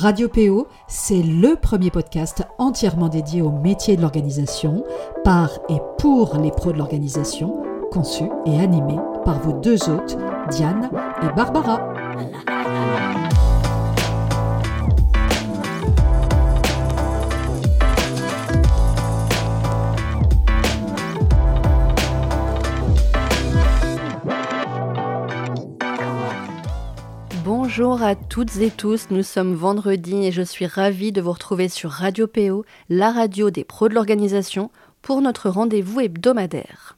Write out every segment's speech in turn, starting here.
Radio PO, c'est le premier podcast entièrement dédié au métier de l'organisation, par et pour les pros de l'organisation, conçu et animé par vos deux hôtes, Diane et Barbara. Bonjour à toutes et tous, nous sommes vendredi et je suis ravie de vous retrouver sur Radio PO, la radio des pros de l'organisation, pour notre rendez-vous hebdomadaire.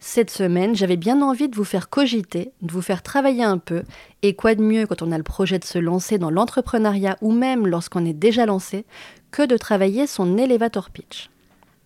Cette semaine, j'avais bien envie de vous faire cogiter, de vous faire travailler un peu, et quoi de mieux quand on a le projet de se lancer dans l'entrepreneuriat ou même lorsqu'on est déjà lancé, que de travailler son Elevator Pitch.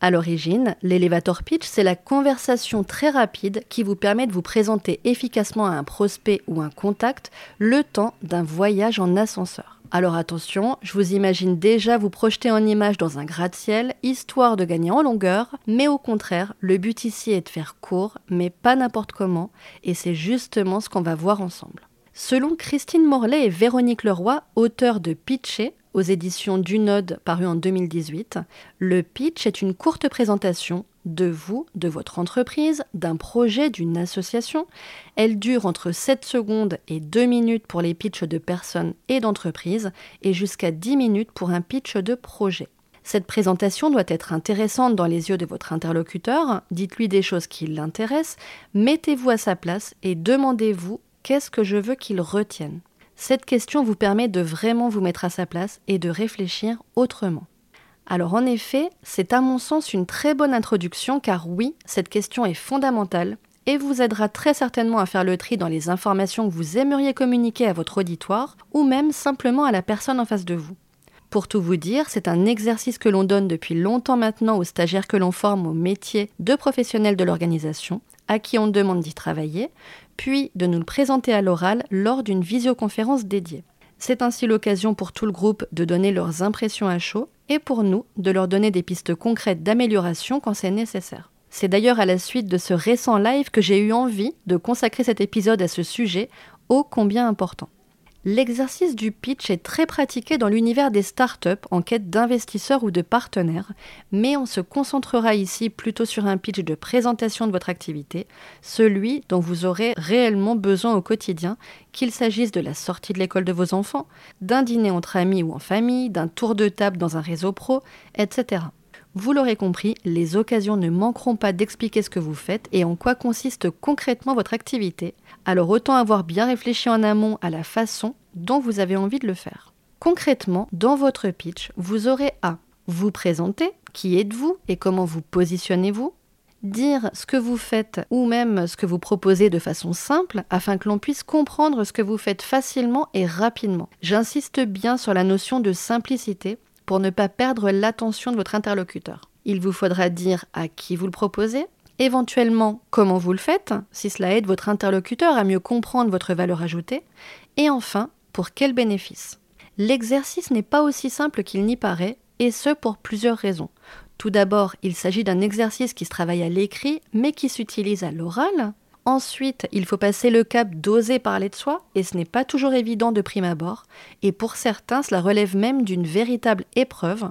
À l'origine, l'Elevator Pitch, c'est la conversation très rapide qui vous permet de vous présenter efficacement à un prospect ou un contact le temps d'un voyage en ascenseur. Alors attention, je vous imagine déjà vous projeter en image dans un gratte-ciel, histoire de gagner en longueur, mais au contraire, le but ici est de faire court, mais pas n'importe comment, et c'est justement ce qu'on va voir ensemble. Selon Christine Morley et Véronique Leroy, auteurs de Pitcher, aux éditions Dunod, paru en 2018, le pitch est une courte présentation de vous, de votre entreprise, d'un projet, d'une association. Elle dure entre 7 secondes et 2 minutes pour les pitchs de personnes et d'entreprises et jusqu'à 10 minutes pour un pitch de projet. Cette présentation doit être intéressante dans les yeux de votre interlocuteur, dites-lui des choses qui l'intéressent, mettez-vous à sa place et demandez-vous « qu'est-ce que je veux qu'il retienne ?» Cette question vous permet de vraiment vous mettre à sa place et de réfléchir autrement. Alors en effet, c'est à mon sens une très bonne introduction car oui, cette question est fondamentale et vous aidera très certainement à faire le tri dans les informations que vous aimeriez communiquer à votre auditoire ou même simplement à la personne en face de vous. Pour tout vous dire, c'est un exercice que l'on donne depuis longtemps maintenant aux stagiaires que l'on forme au métier de professionnel de l'organisation, à qui on demande d'y travailler, puis de nous le présenter à l'oral lors d'une visioconférence dédiée. C'est ainsi l'occasion pour tout le groupe de donner leurs impressions à chaud et pour nous de leur donner des pistes concrètes d'amélioration quand c'est nécessaire. C'est d'ailleurs à la suite de ce récent live que j'ai eu envie de consacrer cet épisode à ce sujet ô combien important. L'exercice du pitch est très pratiqué dans l'univers des startups en quête d'investisseurs ou de partenaires, mais on se concentrera ici plutôt sur un pitch de présentation de votre activité, celui dont vous aurez réellement besoin au quotidien, qu'il s'agisse de la sortie de l'école de vos enfants, d'un dîner entre amis ou en famille, d'un tour de table dans un réseau pro, etc. Vous l'aurez compris, les occasions ne manqueront pas d'expliquer ce que vous faites et en quoi consiste concrètement votre activité. Alors autant avoir bien réfléchi en amont à la façon dont vous avez envie de le faire. Concrètement, dans votre pitch, vous aurez à vous présenter, qui êtes-vous et comment vous positionnez-vous, dire ce que vous faites ou même ce que vous proposez de façon simple afin que l'on puisse comprendre ce que vous faites facilement et rapidement. J'insiste bien sur la notion de simplicité pour ne pas perdre l'attention de votre interlocuteur. Il vous faudra dire à qui vous le proposez, éventuellement comment vous le faites, si cela aide votre interlocuteur à mieux comprendre votre valeur ajoutée, et enfin, pour quel bénéfice. L'exercice n'est pas aussi simple qu'il n'y paraît, et ce pour plusieurs raisons. Tout d'abord, il s'agit d'un exercice qui se travaille à l'écrit, mais qui s'utilise à l'oral. Ensuite, il faut passer le cap d'oser parler de soi, et ce n'est pas toujours évident de prime abord, et pour certains, cela relève même d'une véritable épreuve.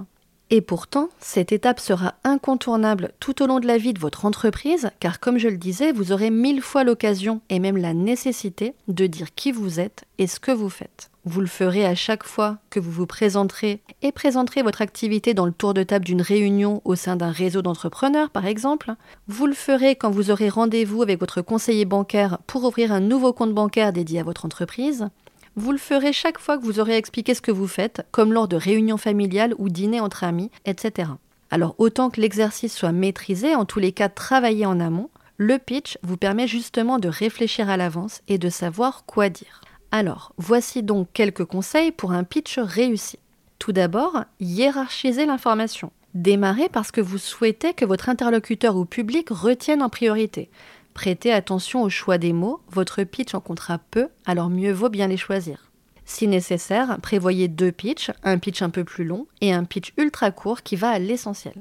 Et pourtant, cette étape sera incontournable tout au long de la vie de votre entreprise, car comme je le disais, vous aurez 1000 fois l'occasion, et même la nécessité, de dire qui vous êtes et ce que vous faites. Vous le ferez à chaque fois que vous vous présenterez et présenterez votre activité dans le tour de table d'une réunion au sein d'un réseau d'entrepreneurs, par exemple. Vous le ferez quand vous aurez rendez-vous avec votre conseiller bancaire pour ouvrir un nouveau compte bancaire dédié à votre entreprise. Vous le ferez chaque fois que vous aurez expliqué ce que vous faites, comme lors de réunions familiales ou dîners entre amis, etc. Alors autant que l'exercice soit maîtrisé, en tous les cas travaillé en amont, le pitch vous permet justement de réfléchir à l'avance et de savoir quoi dire. Alors, voici donc quelques conseils pour un pitch réussi. Tout d'abord, hiérarchisez l'information. Démarrez par ce que vous souhaitez que votre interlocuteur ou public retienne en priorité. Prêtez attention au choix des mots, votre pitch en comptera peu, alors mieux vaut bien les choisir. Si nécessaire, prévoyez 2 pitchs, un pitch un peu plus long et un pitch ultra court qui va à l'essentiel.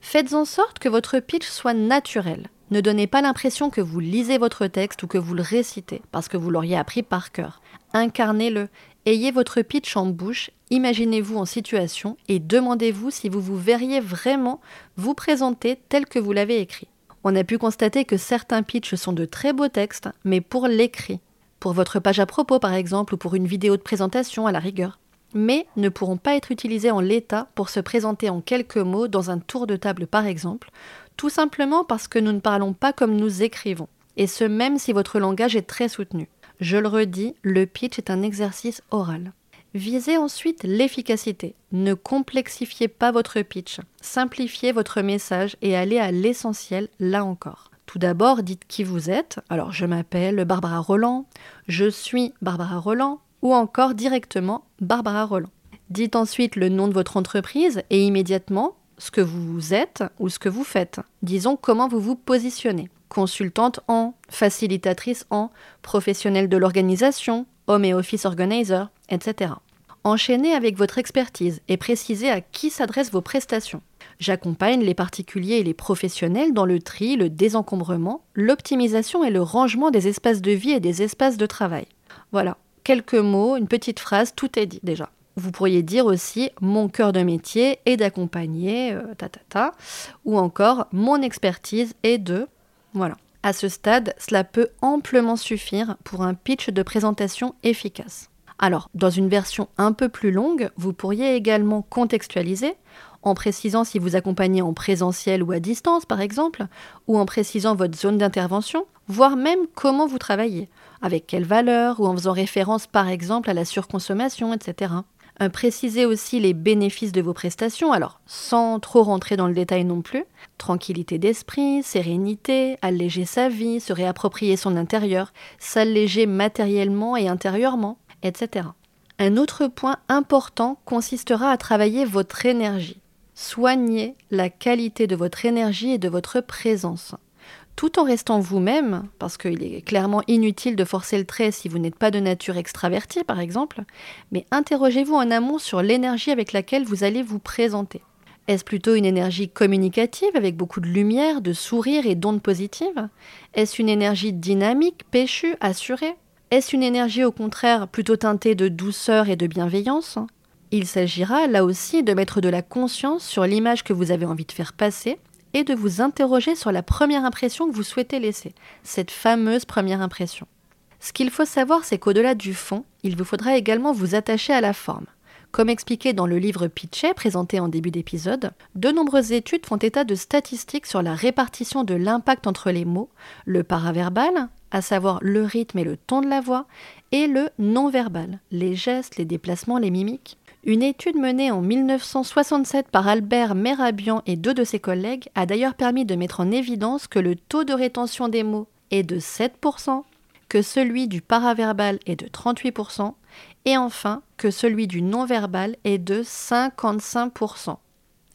Faites en sorte que votre pitch soit naturel. Ne donnez pas l'impression que vous lisez votre texte ou que vous le récitez, parce que vous l'auriez appris par cœur. Incarnez-le, Ayez votre pitch en bouche, imaginez-vous en situation et demandez-vous si vous vous verriez vraiment vous présenter tel que vous l'avez écrit. On a pu constater que certains pitchs sont de très beaux textes, mais pour l'écrit. Pour votre page à propos par exemple, ou pour une vidéo de présentation à la rigueur. Mais ne pourront pas être utilisés en l'état pour se présenter en quelques mots dans un tour de table par exemple, tout simplement parce que nous ne parlons pas comme nous écrivons, et ce même si votre langage est très soutenu. Je le redis, le pitch est un exercice oral. Visez ensuite l'efficacité. Ne complexifiez pas votre pitch. Simplifiez votre message et allez à l'essentiel, là encore. Tout d'abord, dites qui vous êtes. Alors, je m'appelle Barbara Roland, je suis Barbara Roland, ou encore directement Barbara Roland. Dites ensuite le nom de votre entreprise et immédiatement ce que vous êtes ou ce que vous faites. Disons comment vous vous positionnez. Consultante en, facilitatrice en, professionnelle de l'organisation, home et office organizer, etc. Enchaînez avec votre expertise et précisez à qui s'adressent vos prestations. J'accompagne les particuliers et les professionnels dans le tri, le désencombrement, l'optimisation et le rangement des espaces de vie et des espaces de travail. Voilà, quelques mots, une petite phrase, tout est dit déjà. Vous pourriez dire aussi « mon cœur de métier est d'accompagner ou encore « mon expertise est de… » Voilà. À ce stade, cela peut amplement suffire pour un pitch de présentation efficace. Alors, dans une version un peu plus longue, vous pourriez également contextualiser en précisant si vous accompagnez en présentiel ou à distance, par exemple, ou en précisant votre zone d'intervention, voire même comment vous travaillez, avec quelles valeurs, ou en faisant référence, par exemple, à la surconsommation, etc. Précisez aussi les bénéfices de vos prestations, alors sans trop rentrer dans le détail non plus. Tranquillité d'esprit, sérénité, alléger sa vie, se réapproprier son intérieur, s'alléger matériellement et intérieurement, etc. Un autre point important consistera à travailler votre énergie. Soignez la qualité de votre énergie et de votre présence. Tout en restant vous-même, parce qu'il est clairement inutile de forcer le trait si vous n'êtes pas de nature extravertie par exemple, mais interrogez-vous en amont sur l'énergie avec laquelle vous allez vous présenter. Est-ce plutôt une énergie communicative avec beaucoup de lumière, de sourire et d'ondes positives ? Est-ce une énergie dynamique, péchue, assurée ? Est-ce une énergie au contraire plutôt teintée de douceur et de bienveillance ? Il s'agira là aussi de mettre de la conscience sur l'image que vous avez envie de faire passer, et de vous interroger sur la première impression que vous souhaitez laisser, cette fameuse première impression. Ce qu'il faut savoir, c'est qu'au-delà du fond, il vous faudra également vous attacher à la forme. Comme expliqué dans le livre Pitcher, présenté en début d'épisode, de nombreuses études font état de statistiques sur la répartition de l'impact entre les mots, le paraverbal, à savoir le rythme et le ton de la voix, et le non-verbal, les gestes, les déplacements, les mimiques. Une étude menée en 1967 par Albert Mehrabian et deux de ses collègues a d'ailleurs permis de mettre en évidence que le taux de rétention des mots est de 7%, que celui du paraverbal est de 38%, et enfin que celui du non-verbal est de 55%.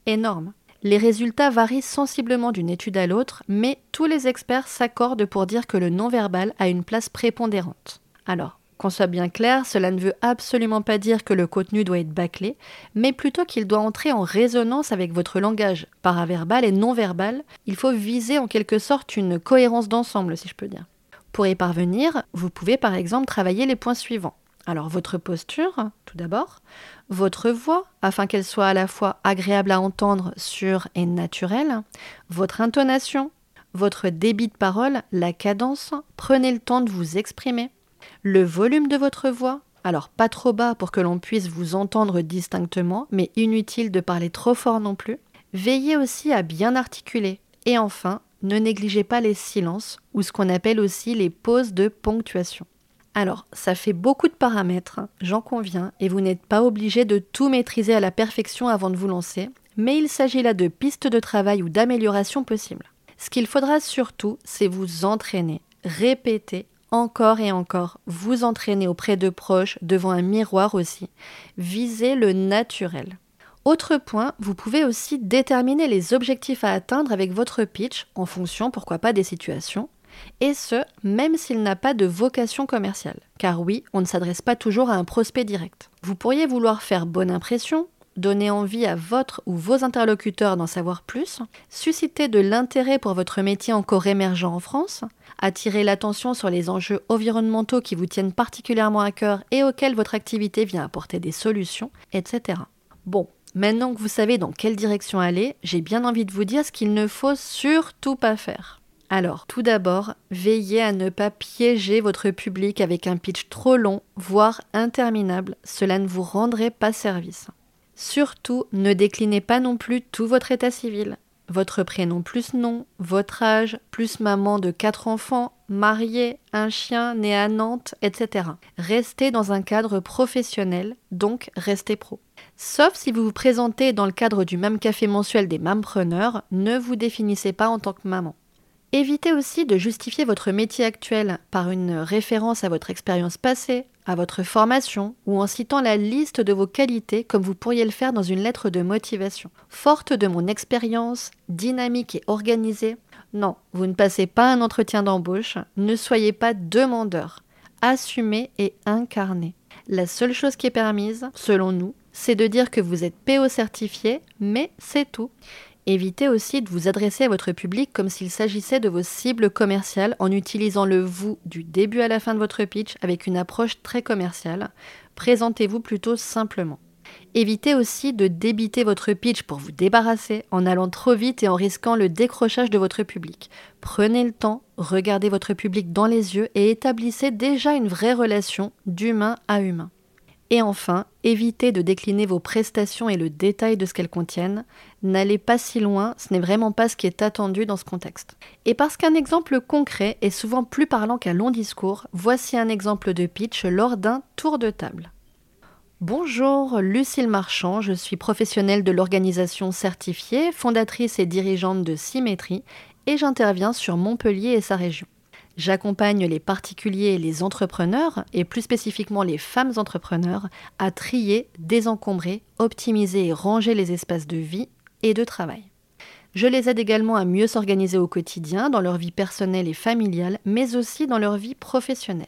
Énorme. Les résultats varient sensiblement d'une étude à l'autre, mais tous les experts s'accordent pour dire que le non-verbal a une place prépondérante. Alors, qu'on soit bien clair, cela ne veut absolument pas dire que le contenu doit être bâclé, mais plutôt qu'il doit entrer en résonance avec votre langage paraverbal et non-verbal. Il faut viser en quelque sorte une cohérence d'ensemble, si je peux dire. Pour y parvenir, vous pouvez par exemple travailler les points suivants. Alors votre posture, tout d'abord, votre voix, afin qu'elle soit à la fois agréable à entendre, sûre et naturelle, votre intonation, votre débit de parole, la cadence, prenez le temps de vous exprimer. Le volume de votre voix, alors pas trop bas pour que l'on puisse vous entendre distinctement, mais inutile de parler trop fort non plus. Veillez aussi à bien articuler. Et enfin, ne négligez pas les silences, ou ce qu'on appelle aussi les pauses de ponctuation. Alors, ça fait beaucoup de paramètres, j'en conviens, et vous n'êtes pas obligé de tout maîtriser à la perfection avant de vous lancer, mais il s'agit là de pistes de travail ou d'améliorations possibles. Ce qu'il faudra surtout, c'est vous entraîner, répéter, encore et encore, vous entraînez auprès de proches, devant un miroir aussi. Visez le naturel. Autre point, vous pouvez aussi déterminer les objectifs à atteindre avec votre pitch, en fonction, pourquoi pas, des situations. Et ce, même s'il n'a pas de vocation commerciale. Car oui, on ne s'adresse pas toujours à un prospect direct. Vous pourriez vouloir faire bonne impression, donner envie à votre ou vos interlocuteurs d'en savoir plus, susciter de l'intérêt pour votre métier encore émergent en France, attirer l'attention sur les enjeux environnementaux qui vous tiennent particulièrement à cœur et auxquels votre activité vient apporter des solutions, etc. Bon, maintenant que vous savez dans quelle direction aller, j'ai bien envie de vous dire ce qu'il ne faut surtout pas faire. Alors, tout d'abord, veillez à ne pas piéger votre public avec un pitch trop long, voire interminable. Cela ne vous rendrait pas service. Surtout, ne déclinez pas non plus tout votre état civil. Votre prénom plus nom, votre âge, plus maman de 4 enfants, mariée, un chien, né à Nantes, etc. Restez dans un cadre professionnel, donc restez pro. Sauf si vous vous présentez dans le cadre du même café mensuel des mampreneurs, ne vous définissez pas en tant que maman. Évitez aussi de justifier votre métier actuel par une référence à votre expérience passée, à votre formation ou en citant la liste de vos qualités comme vous pourriez le faire dans une lettre de motivation. Forte de mon expérience, dynamique et organisée, non, vous ne passez pas un entretien d'embauche, ne soyez pas demandeur, assumez et incarnez. La seule chose qui est permise, selon nous, c'est de dire que vous êtes PO certifié, mais c'est tout. Évitez aussi de vous adresser à votre public comme s'il s'agissait de vos cibles commerciales en utilisant le « vous » du début à la fin de votre pitch avec une approche très commerciale. Présentez-vous plutôt simplement. Évitez aussi de débiter votre pitch pour vous débarrasser en allant trop vite et en risquant le décrochage de votre public. Prenez le temps, regardez votre public dans les yeux et établissez déjà une vraie relation d'humain à humain. Et enfin, évitez de décliner vos prestations et le détail de ce qu'elles contiennent. N'allez pas si loin, ce n'est vraiment pas ce qui est attendu dans ce contexte. Et parce qu'un exemple concret est souvent plus parlant qu'un long discours, voici un exemple de pitch lors d'un tour de table. Bonjour, Lucille Marchand, je suis professionnelle de l'organisation certifiée, fondatrice et dirigeante de Symétrie, et j'interviens sur Montpellier et sa région. J'accompagne les particuliers et les entrepreneurs, et plus spécifiquement les femmes entrepreneurs, à trier, désencombrer, optimiser et ranger les espaces de vie et de travail. Je les aide également à mieux s'organiser au quotidien, dans leur vie personnelle et familiale, mais aussi dans leur vie professionnelle.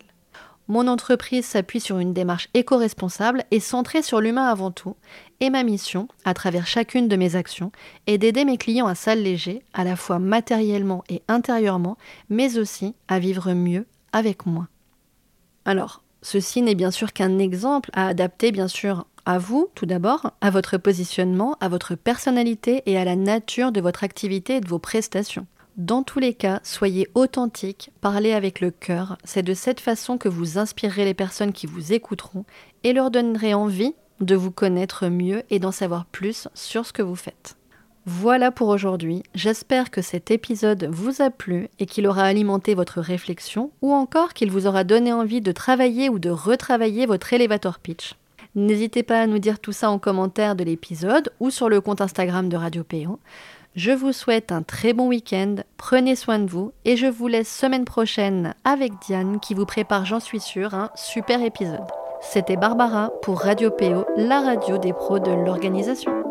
Mon entreprise s'appuie sur une démarche éco-responsable et centrée sur l'humain avant tout, et ma mission, à travers chacune de mes actions, est d'aider mes clients à s'alléger, à la fois matériellement et intérieurement, mais aussi à vivre mieux avec moi. Alors, ceci n'est bien sûr qu'un exemple à adapter bien sûr à vous, tout d'abord, à votre positionnement, à votre personnalité et à la nature de votre activité et de vos prestations. Dans tous les cas, soyez authentique, parlez avec le cœur, c'est de cette façon que vous inspirerez les personnes qui vous écouteront et leur donnerez envie de vous connaître mieux et d'en savoir plus sur ce que vous faites. Voilà pour aujourd'hui, j'espère que cet épisode vous a plu et qu'il aura alimenté votre réflexion ou encore qu'il vous aura donné envie de travailler ou de retravailler votre Elevator Pitch. N'hésitez pas à nous dire tout ça en commentaire de l'épisode ou sur le compte Instagram de Radio PO. Je vous souhaite un très bon week-end, prenez soin de vous et je vous laisse semaine prochaine avec Diane qui vous prépare, j'en suis sûre, un super épisode. C'était Barbara pour Radio PO, la radio des pros de l'organisation.